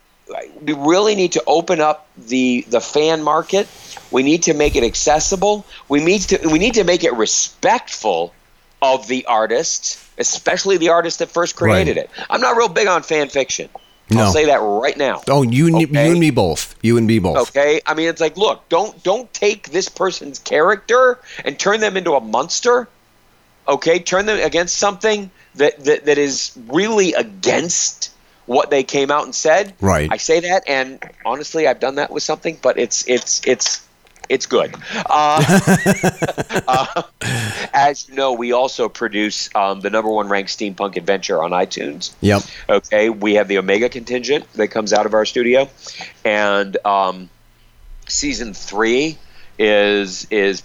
we really need to open up the the fan market. We need to make it accessible. We need to we need to make it respectful of the artist, especially the artist that first created right. it. I'm not real big on fan fiction. No. I'll say that right now. Oh, you and, okay? you and me both. You and me both. Okay? I mean, it's like, look, don't don't take this person's character and turn them into a monster. Okay? Turn them against something that, that, that is really against what they came out and said. Right. I say that, and honestly, I've done that with something, but it's it's it's It's good. Uh, uh, as you know, we also produce um, the number one ranked steampunk adventure on iTunes. Yep. Okay, we have the Omega contingent that comes out of our studio, and um, season three is is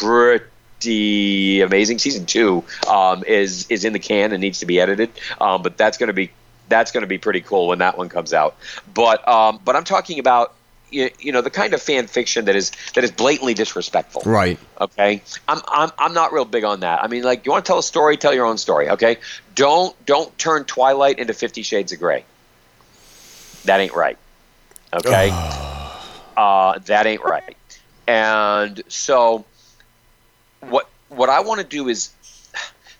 pretty amazing. Season two um, is is in the can and needs to be edited, um, but that's going to be that's going to be pretty cool when that one comes out. But um, but I'm talking about. You, you know, the kind of fan fiction that is that is blatantly disrespectful. Right. Okay. I'm I'm I'm not real big on that. I mean, like, you want to tell a story, tell your own story. Okay. Don't don't turn Twilight into Fifty Shades of Grey. That ain't right. Okay. uh, that ain't right. And so, what what I want to do is,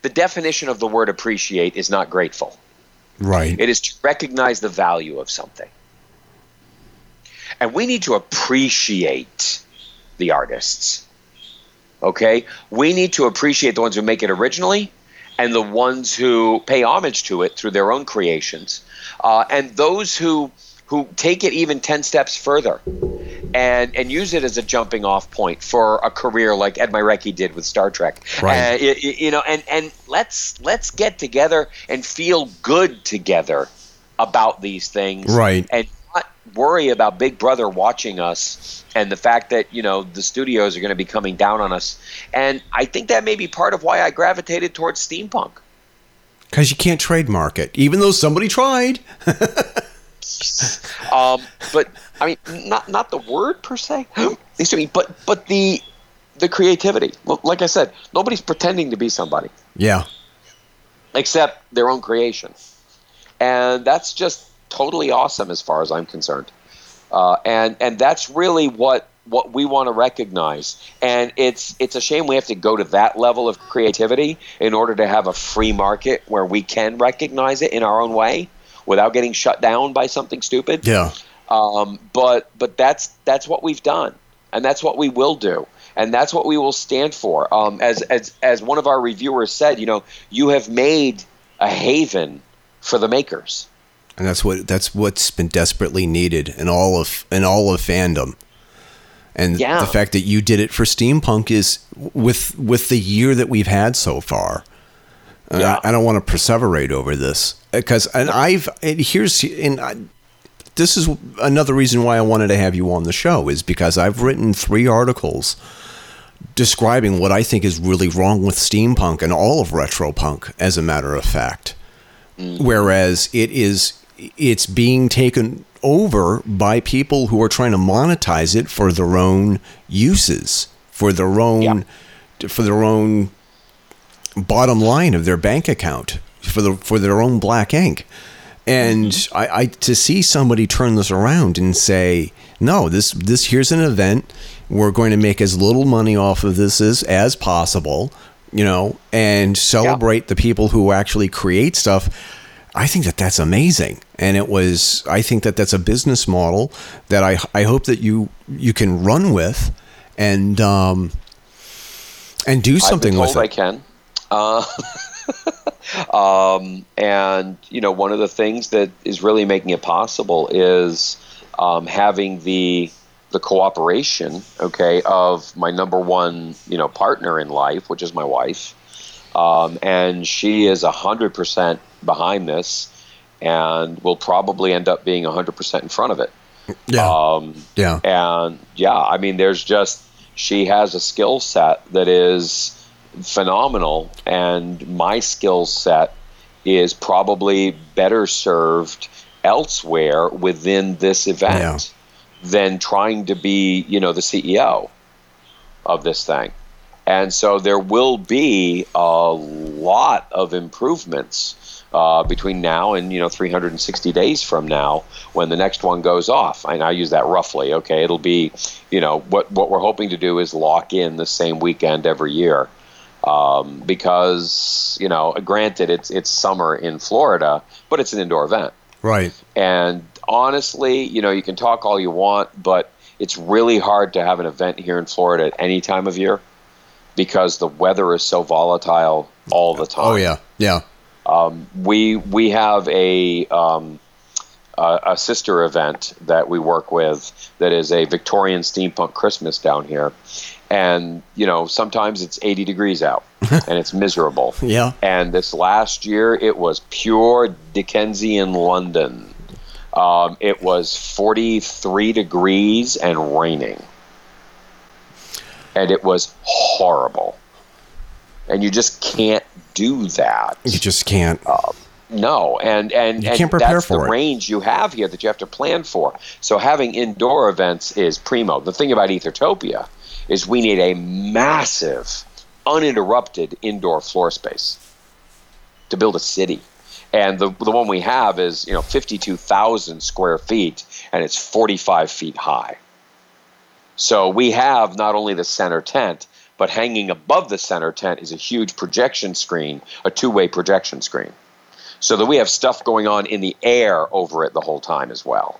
the definition of the word appreciate is not grateful. Right. It is to recognize the value of something. And we need to appreciate the artists, okay? We need to appreciate the ones who make it originally and the ones who pay homage to it through their own creations, uh, and those who who take it even ten steps further and and use it as a jumping off point for a career like Ed Mirecki did with Star Trek. Right. Uh, you, you know, and, and let's let's get together and feel good together about these things. Right. And not worry about Big Brother watching us and the fact that, you know, the studios are going to be coming down on us. And I think that may be part of why I gravitated towards steampunk. Because you can't trademark it, even though somebody tried. um, but I mean, not not the word per se. Excuse me, but but the the creativity. Like I said, nobody's pretending to be somebody. Yeah. Except their own creation, and that's just totally awesome as far as I'm concerned. Uh, and and that's really what what we want to recognize. And it's it's a shame we have to go to that level of creativity in order to have a free market where we can recognize it in our own way without getting shut down by something stupid. Yeah. Um, but but that's that's what we've done, and that's what we will do, and that's what we will stand for. Um, as as as one of our reviewers said, you know, you have made a haven for the makers, and that's what that's what's been desperately needed in all of in all of fandom. And yeah. the fact that you did it for steampunk is with with the year that we've had so far. Yeah. I, I don't want to perseverate over this because and I've and here's and I, this is another reason why I wanted to have you on the show is because I've written three articles describing what I think is really wrong with steampunk and all of retropunk, as a matter of fact. Mm. Whereas it is it's being taken over by people who are trying to monetize it for their own uses, for their own, yeah. for their own bottom line of their bank account, for the for their own black ink. And mm-hmm. I, I to see somebody turn this around and say, no, this this here's an event. We're going to make as little money off of this as, as possible, you know, and celebrate yeah. the people who actually create stuff. I think that that's amazing. And it was, I think that that's a business model that I, I hope that you, you can run with and, um, and do something with it. I can. Uh, um, and you know, one of the things that is really making it possible is, um, having the, the cooperation, okay, of my number one, you know, partner in life, which is my wife. Um, and she is a hundred percent behind this and will probably end up being a hundred percent in front of it. Yeah. Um, yeah. And yeah, I mean, there's just, she has a skill set that is phenomenal. And my skill set is probably better served elsewhere within this event yeah. than trying to be, you know, the C E O of this thing. And so there will be a lot of improvements uh, between now and, you know, three hundred sixty days from now when the next one goes off. And I use that roughly. Okay, it'll be, you know, what, what we're hoping to do is lock in the same weekend every year um, because, you know, granted, it's it's summer in Florida, but it's an indoor event. Right. And honestly, you know, you can talk all you want, but it's really hard to have an event here in Florida at any time of year, because the weather is so volatile all the time. Oh yeah, yeah. Um, we we have a um, a, a sister event that we work with that is a Victorian steampunk Christmas down here, and you know sometimes it's eighty degrees out and it's miserable. Yeah. And this last year it was pure Dickensian London. Um, it was forty-three degrees and raining. And it was horrible. And you just can't do that. You just can't. Uh, no. And, and, you and can't prepare that's for the it. range you have here that you have to plan for. So having indoor events is primo. The thing about Aethertopia is we need a massive, uninterrupted indoor floor space to build a city. And the the one we have is, you know, fifty-two thousand square feet, and it's forty-five feet high. So we have not only the center tent, but hanging above the center tent is a huge projection screen, a two-way projection screen. So that we have stuff going on in the air over it the whole time as well.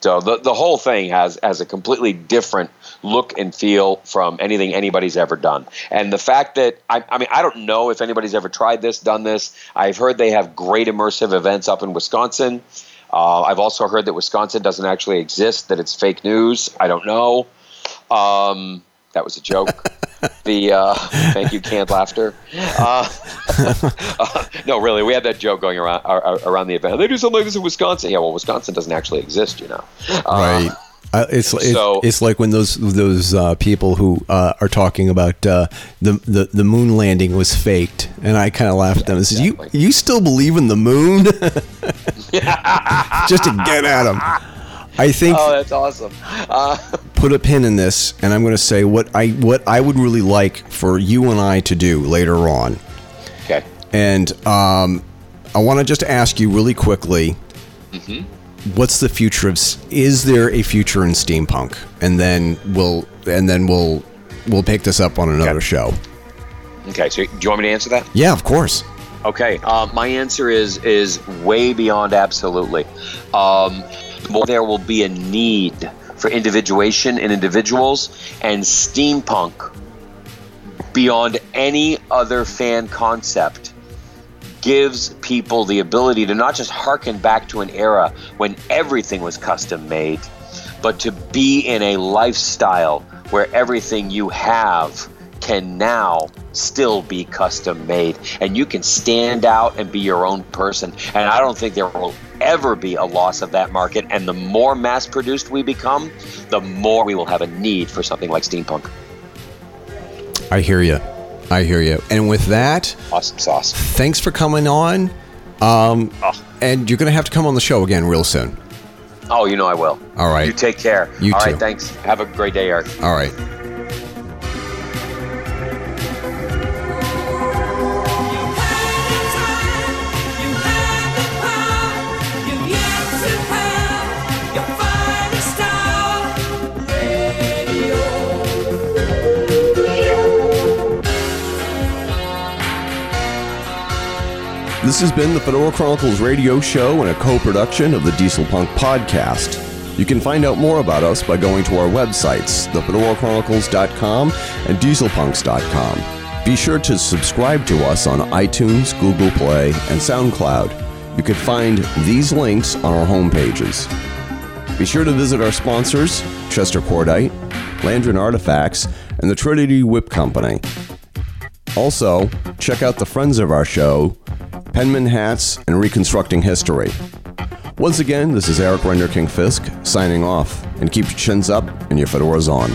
So the, the whole thing has, has a completely different look and feel from anything anybody's ever done. And the fact that, I, I mean, I don't know if anybody's ever tried this, done this. I've heard they have great immersive events up in Wisconsin. Uh, I've also heard that Wisconsin doesn't actually exist, that it's fake news. I don't know. Um, that was a joke. The uh, thank you, canned laughter. Uh, uh, no, really, we had that joke going around uh, around the event. They do something like this in Wisconsin. Yeah, well, Wisconsin doesn't actually exist, you know. Uh, right. Uh, it's so, it's like when those those uh, people who uh, are talking about uh, the, the the moon landing was faked, and I kind of laughed at them and said, exactly. "You you still believe in the moon?" Just to get at them. I think. Oh, that's awesome. Uh, put a pin in this, and I'm going to say what I what I would really like for you and I to do later on. Okay. And um, I want to just ask you really quickly. Mm-hmm. What's the future of? Is there a future in steampunk? And then we'll and then we'll we'll pick this up on another okay. show. Okay. So do you want me to answer that? Yeah, of course. Okay. Uh, my answer is is way beyond absolutely. Um, there will be a need for individuation in individuals, and steampunk, beyond any other fan concept, gives people the ability to not just hearken back to an era when everything was custom made, but to be in a lifestyle where everything you have can now still be custom made, and you can stand out and be your own person. And I don't think there will ever be a loss of that market, and the more mass produced we become, the more we will have a need for something like steampunk. I hear you. I hear you. And with that, awesome sauce. Thanks for coming on. Um, oh. And you're going to have to come on the show again real soon. Oh, you know I will. All right. You take care. You All too. All right, thanks. Have a great day, Eric. All right. This has been the Fedora Chronicles radio show and a co-production of the Diesel Punk podcast. You can find out more about us by going to our websites, the fedora chronicles dot com and diesel punks dot com. Be sure to subscribe to us on iTunes, Google Play, and SoundCloud. You can find these links on our homepages. Be sure to visit our sponsors, Chester Cordite, Landrin Artifacts, and the Trinity Whip Company. Also, check out the friends of our show, Penman Hats and Reconstructing History. Once again, this is Eric Renderking Fisk signing off, and keep your chins up and your fedoras on.